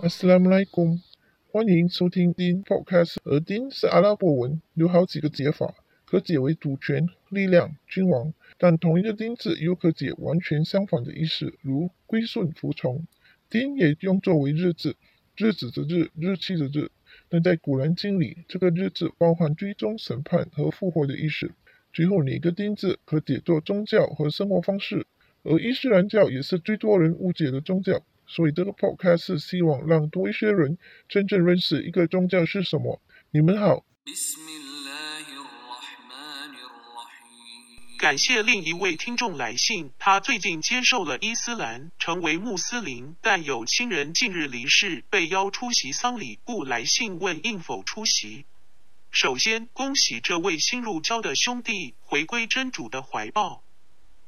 Assalamualaikum， 欢迎收听丁 Podcast。而丁是阿拉伯文，有好几个解法，可解为主权、力量、君王。但同一个丁字又可解完全相反的意思，如归顺、服从。丁也用作为日字，日子的日，日期的日。但在古兰经里，这个日字包含追踪、审判和复活的意思。最后，哪个丁字可解作宗教和生活方式？而伊斯兰教也是最多人误解的宗教。所以这个 podcast 是希望让多一些人真正认识一个宗教是什么。你们好，感谢另一位听众来信，他最近接受了伊斯兰，成为穆斯林，但有亲人近日离世，被邀出席丧礼，故来信问应否出席。首先恭喜这位新入教的兄弟回归真主的怀抱。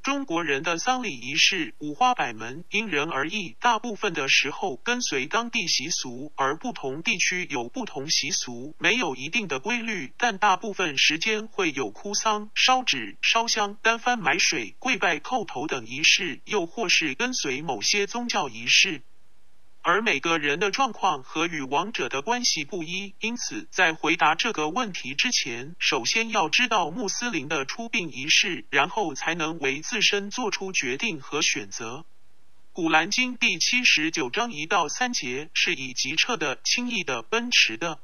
中国人的丧礼仪式五花百门，因人而异，大部分的时候跟随当地习俗，而不同地区有不同习俗，没有一定的规律，但大部分时间会有哭丧、烧纸、烧香、单翻买水、跪拜叩头等仪式，又或是跟随某些宗教仪式。而每个人的状况和与亡者的关系不一，因此在回答这个问题之前，首先要知道穆斯林的出殡仪式，然后才能为自身做出决定和选择。古兰经第79章1到3节是以急撤的、轻易的、奔驰的。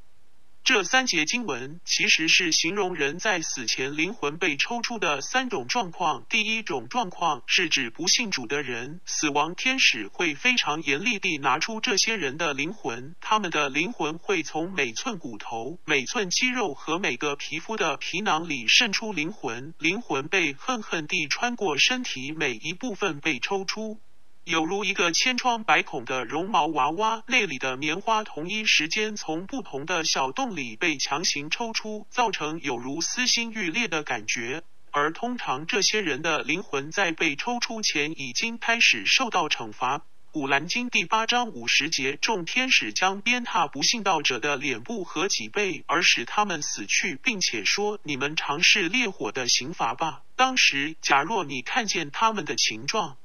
这三节经文其实是形容人在死前灵魂被抽出的三种状况。第一种状况是指不信主的人，死亡天使会非常严厉地拿出这些人的灵魂，他们的灵魂会从每寸骨头、每寸肌肉和每个皮肤的皮囊里渗出灵魂，灵魂被恨恨地穿过身体每一部分被抽出。有如一个千疮百孔的绒毛娃娃，内里的棉花同一时间从不同的小洞里被强行抽出，造成有如撕心欲裂的感觉。而通常这些人的灵魂在被抽出前已经开始受到惩罚。古兰经第8章50节，众天使将鞭挞不信道者的脸部和脊背，而使他们死去，并且说，你们尝试烈火的刑罚吧，当时假若你看见他们的形状。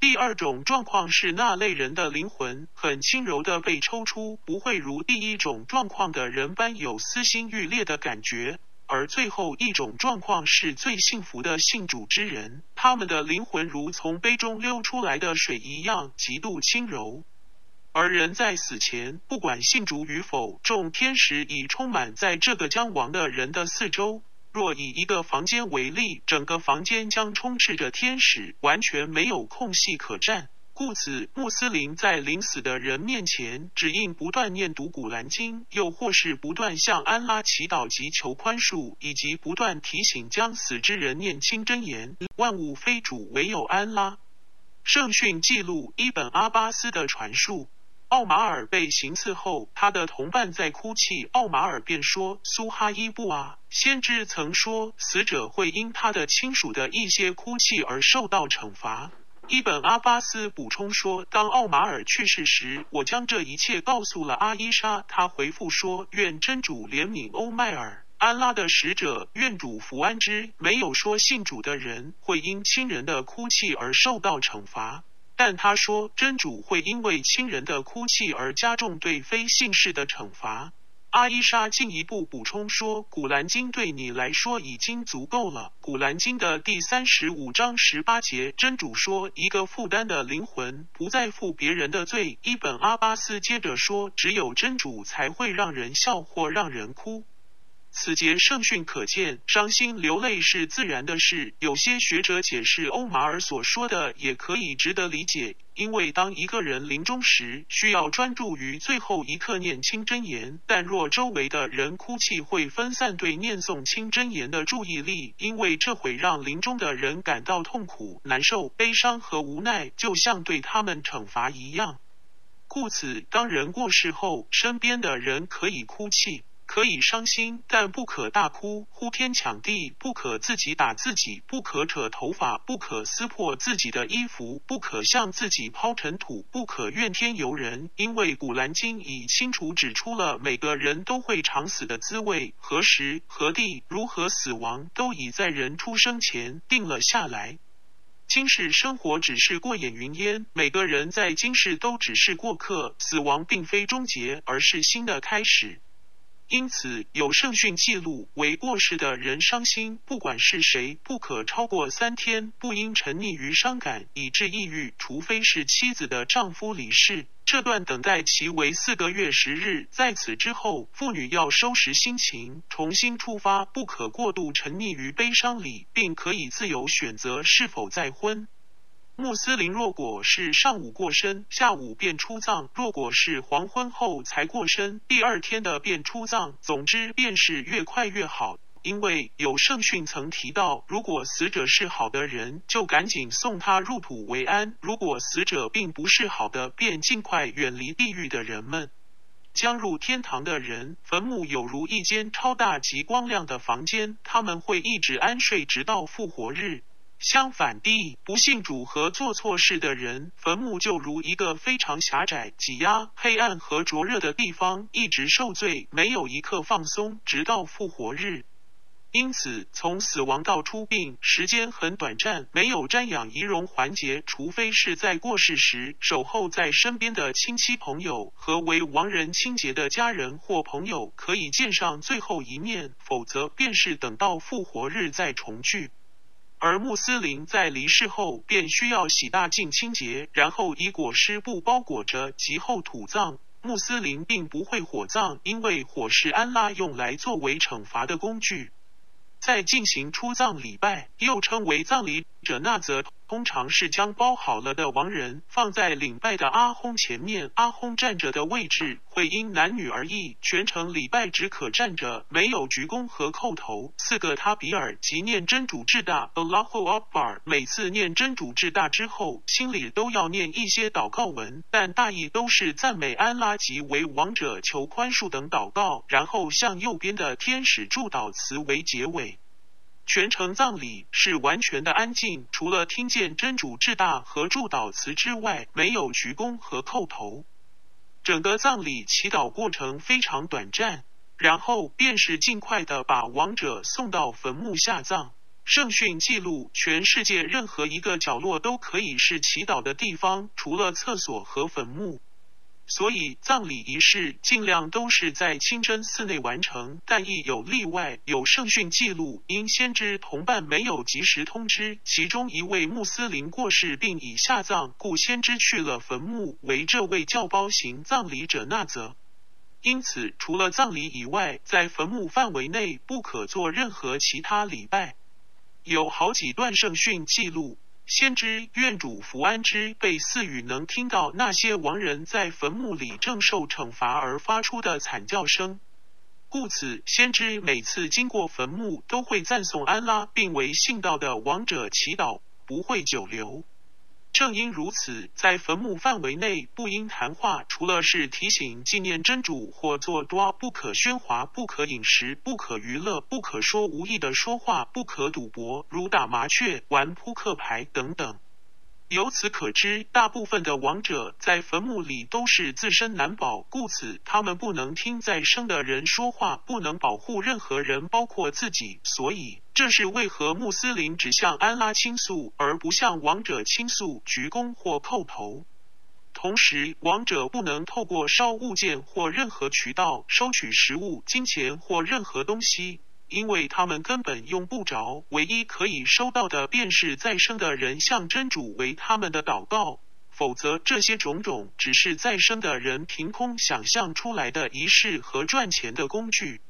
第二种状况是那类人的灵魂很轻柔地被抽出，不会如第一种状况的人般有撕心欲裂的感觉。而最后一种状况是最幸福的信主之人，他们的灵魂如从杯中溜出来的水一样极度轻柔。而人在死前，不管信主与否，众天使已充满在这个将亡的人的四周。若以一个房间为例，整个房间将充斥着天使，完全没有空隙可占。故此，穆斯林在临死的人面前，只应不断念读古兰经，又或是不断向安拉祈祷及求宽恕，以及不断提醒将死之人念清真言：万物非主，唯有安拉。圣训记录伊本阿巴斯的传述。奥马尔被行刺后，他的同伴在哭泣，奥马尔便说：苏哈伊布啊，先知曾说，死者会因他的亲属的一些哭泣而受到惩罚。伊本阿巴斯补充说，当奥马尔去世时，我将这一切告诉了阿伊莎，他回复说，愿真主怜悯欧迈尔，安拉的使者，愿主福安之，没有说信主的人会因亲人的哭泣而受到惩罚。但他说，真主会因为亲人的哭泣而加重对非信士的惩罚。阿伊莎进一步补充说，古兰经对你来说已经足够了。古兰经的第35章18节，真主说，一个负担的灵魂不再负别人的罪。伊本阿巴斯接着说，只有真主才会让人笑或让人哭。此节圣训可见，伤心流泪是自然的事。有些学者解释欧马尔所说的也可以值得理解，因为当一个人临终时，需要专注于最后一刻念清真言，但若周围的人哭泣，会分散对念诵清真言的注意力，因为这会让临终的人感到痛苦、难受、悲伤和无奈，就像对他们惩罚一样。故此，当人过世后，身边的人可以哭泣，可以伤心，但不可大哭、呼天抢地，不可自己打自己，不可扯头发，不可撕破自己的衣服，不可向自己抛尘土，不可怨天尤人，因为古兰经已清楚指出了每个人都会尝死的滋味，何时、何地、如何死亡，都已在人出生前定了下来。今世生活只是过眼云烟，每个人在今世都只是过客，死亡并非终结，而是新的开始。因此，有圣训记录，为过世的人伤心，不管是谁，不可超过3天，不应沉溺于伤感以致抑郁，除非是妻子的丈夫离世。这段等待期为4个月10日，在此之后，妇女要收拾心情，重新出发，不可过度沉溺于悲伤里，并可以自由选择是否再婚。穆斯林若果是上午过身，下午便出葬；若果是黄昏后才过身，第2天的便出葬。总之便是越快越好，因为有圣训曾提到，如果死者是好的人，就赶紧送他入土为安；如果死者并不是好的，便尽快远离地狱的人们。将入天堂的人，坟墓有如一间超大极光亮的房间，他们会一直安睡直到复活日。相反地，不信主和做错事的人，坟墓就如一个非常狭窄、挤压、黑暗和灼热的地方，一直受罪，没有一刻放松，直到复活日。因此，从死亡到出殡，时间很短暂，没有瞻仰遗容环节，除非是在过世时，守候在身边的亲戚朋友和为亡人亲结的家人或朋友可以见上最后一面，否则便是等到复活日再重聚。而穆斯林在离世后便需要洗大净清洁，然后以裹尸布包裹着，及后土葬。穆斯林并不会火葬，因为火是安拉用来作为惩罚的工具。在进行出葬礼拜，又称为葬礼者纳则，通常是将包好了的亡人放在领拜的阿訇前面，阿訇站着的位置会因男女而异，全程礼拜只可站着，没有鞠躬和叩头，4个塔比尔即念真主至大 Allahu Akbar， 每次念真主至大之后，心里都要念一些祷告文，但大意都是赞美安拉及为亡者求宽恕等祷告，然后向右边的天使祝祷词为结尾。全程葬礼是完全的安静，除了听见真主至大和祝祷词之外，没有鞠躬和叩头。整个葬礼祈祷过程非常短暂，然后便是尽快的把亡者送到坟墓下葬。圣训记录，全世界任何一个角落都可以是祈祷的地方，除了厕所和坟墓。所以葬礼仪式尽量都是在清真寺内完成，但亦有例外。有圣训记录，因先知同伴没有及时通知其中一位穆斯林过世并已下葬，故先知去了坟墓为这位教胞行葬礼者纳责。因此，除了葬礼以外，在坟墓范围内不可做任何其他礼拜。有好几段圣训记录，先知愿主福安之被赐予能听到那些亡人在坟墓里正受惩罚而发出的惨叫声，故此先知每次经过坟墓都会赞颂安拉并为信道的亡者祈祷，不会久留。正因如此，在坟墓范围内不应谈话，除了是提醒纪念真主或做多，不可喧哗，不可饮食，不可娱乐，不可说无意的说话，不可赌博，如打麻雀、玩扑克牌等等。由此可知，大部分的亡者在坟墓里都是自身难保，故此他们不能听在生的人说话，不能保护任何人，包括自己。所以这是为何穆斯林只向安拉倾诉，而不向亡者倾诉、鞠躬或叩头。同时，亡者不能透过烧物件或任何渠道收取食物、金钱或任何东西，因为他们根本用不着，唯一可以收到的便是在生的人向真主为他们的祷告，否则这些种种只是在生的人凭空想象出来的仪式和赚钱的工具。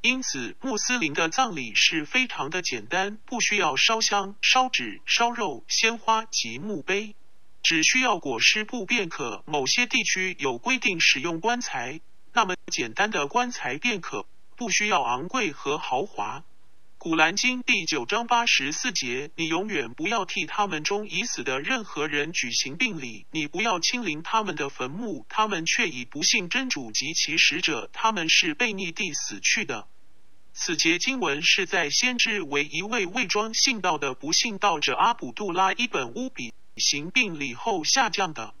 因此，穆斯林的葬礼是非常的简单，不需要烧香、烧纸、烧肉、鲜花及墓碑，只需要裹尸布便可。某些地区有规定使用棺材，那么简单的棺材便可，不需要昂贵和豪华。古兰经第9章84节，你永远不要替他们中已死的任何人举行殡礼，你不要亲临他们的坟墓，他们却已不信真主及其使者，他们是悖逆地死去的。此节经文是在先知为一位伪装信道的不信道者阿卜杜拉伊本乌比行殡礼后下降的。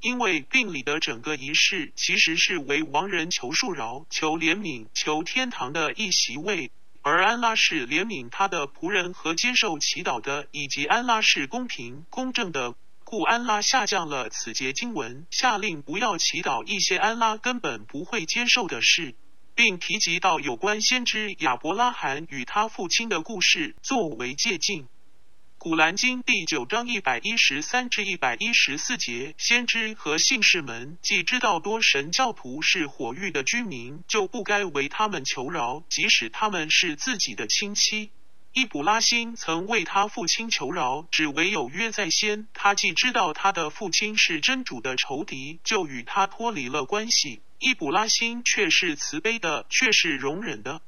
因为殡礼的整个仪式其实是为亡人求恕饶、求怜悯、求天堂的一席位，而安拉是怜悯他的仆人和接受祈祷的，以及安拉是公平公正的。 故安拉下降了此节经文，下令不要祈祷一些安拉根本不会接受的事，并提及到有关先知亚伯拉罕与他父亲的故事作为借鉴。《古兰经》第9章113至114节：先知和信士们既知道多神教徒是火狱的居民，就不该为他们求饶，即使他们是自己的亲戚。 伊卜拉欣曾为他父亲求饶，只为有约在先。他既知道他的父亲是真主的仇敌，就与他脱离了关系。伊卜拉欣却是慈悲的，却是容忍的。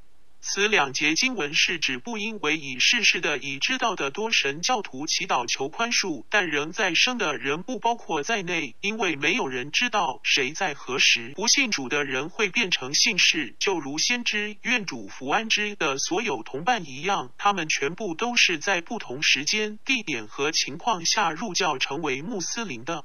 此两节经文是指不因为已逝世的已知道的多神教徒祈祷求宽恕，但仍在生的人不包括在内，因为没有人知道谁在何时不信主的人会变成信士，就如先知愿主福安之的所有同伴一样，他们全部都是在不同时间、地点和情况下入教成为穆斯林的。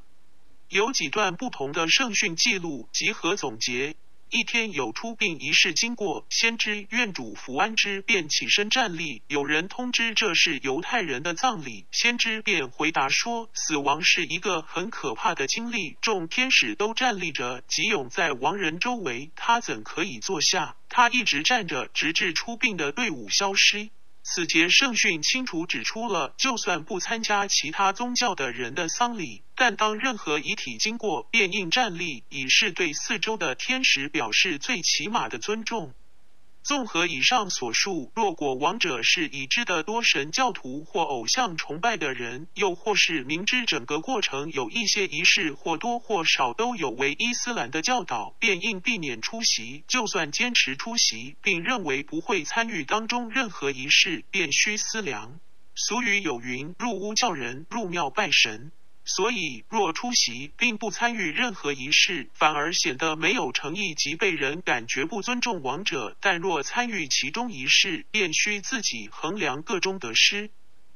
有几段不同的圣训记录集合总结。 一天有出殡仪式经过，先知愿主福安之便起身站立。有人通知这是犹太人的葬礼，先知便回答说：“死亡是一个很可怕的经历，众天使都站立着，集拥在亡人周围，他怎可以坐下？他一直站着，直至出殡的队伍消失。” 此节圣训清楚指出了，就算不参加其他宗教的人的丧礼，但当任何遗体经过，便应站立，以示对四周的天使表示最起码的尊重。综合以上所述，若果亡者是已知的多神教徒或偶像崇拜的人，又或是明知整个过程有一些仪式或多或少都有违伊斯兰的教导，便应避免出席。就算坚持出席，并认为不会参与当中任何仪式，便需思量。俗语有云：“入屋叫人，入庙拜神。” 所以，若出席并不参与任何仪式，反而显得没有诚意及被人感觉不尊重亡者；但若参与其中仪式，便需自己衡量个中得失。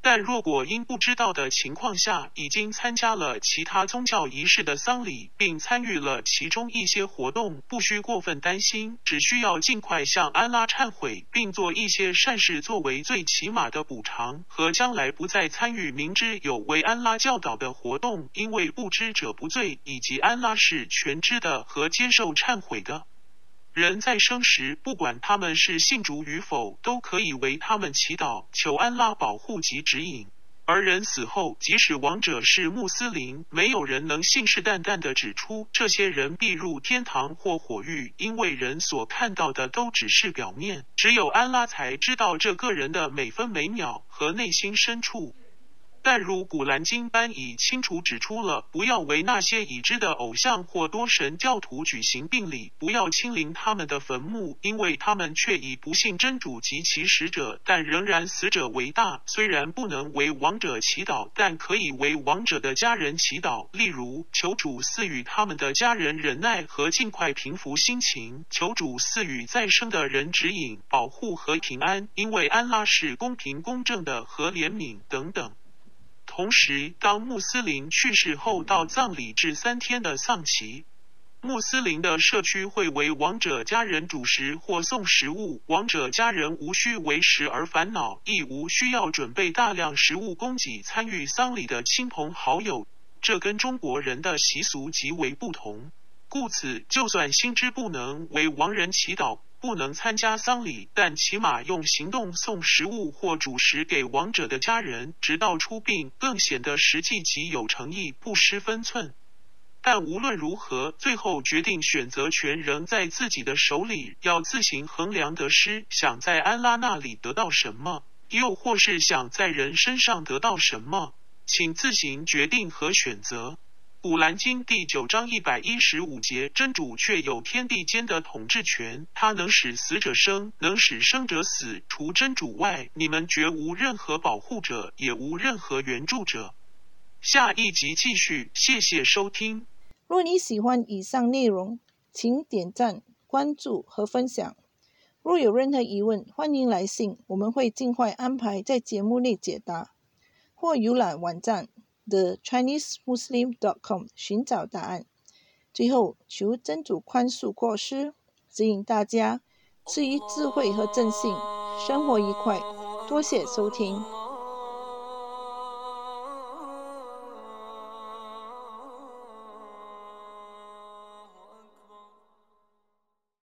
但若果因不知道的情况下，已经参加了其他宗教仪式的丧礼，并参与了其中一些活动，不需过分担心，只需要尽快向安拉忏悔，并做一些善事作为最起码的补偿，和将来不再参与明知有违安拉教导的活动，因为不知者不罪，以及安拉是全知的和接受忏悔的。 人在生时，不管他们是信主与否，都可以为他们祈祷，求安拉保护及指引；而人死后，即使亡者是穆斯林，没有人能信誓旦旦地指出这些人必入天堂或火狱，因为人所看到的都只是表面，只有安拉才知道这个人的每分每秒和内心深处。 但如《古兰经》般已清楚指出了，不要为那些已知的偶像或多神教徒举行殡礼，不要亲临他们的坟墓，因为他们却已不信真主及其使者，但仍然死者为大。虽然不能为亡者祈祷，但可以为亡者的家人祈祷，例如求主赐予他们的家人忍耐和尽快平复心情，求主赐予在生的人指引、保护和平安，因为安拉是公平公正的和怜悯等等。 同时，当穆斯林去世后到葬礼至3天的丧期，穆斯林的社区会为亡者家人煮食或送食物，亡者家人无需为食而烦恼，亦无需要准备大量食物供给参与丧礼的亲朋好友。这跟中国人的习俗极为不同，故此，就算心知不能为亡人祈祷。 不能参加丧礼，但起码用行动送食物或主食给亡者的家人，直到出殡，更显得实际及有诚意，不失分寸。但无论如何，最后决定选择权仍在自己的手里，要自行衡量得失，想在安拉那里得到什么，又或是想在人身上得到什么，请自行决定和选择。 《古兰经》第9章115节：真主确有天地间的统治权，他能使死者生，能使生者死。除真主外，你们绝无任何保护者，也无任何援助者。下一集继续，谢谢收听。若你喜欢以上内容，请点赞、关注和分享。若有任何疑问，欢迎来信，我们会尽快安排在节目内解答，或浏览网站。 thechinesemuslim.com 寻找答案。最后，求真主宽恕过失，指引大家，赐予智慧和正信，生活愉快。多谢收听。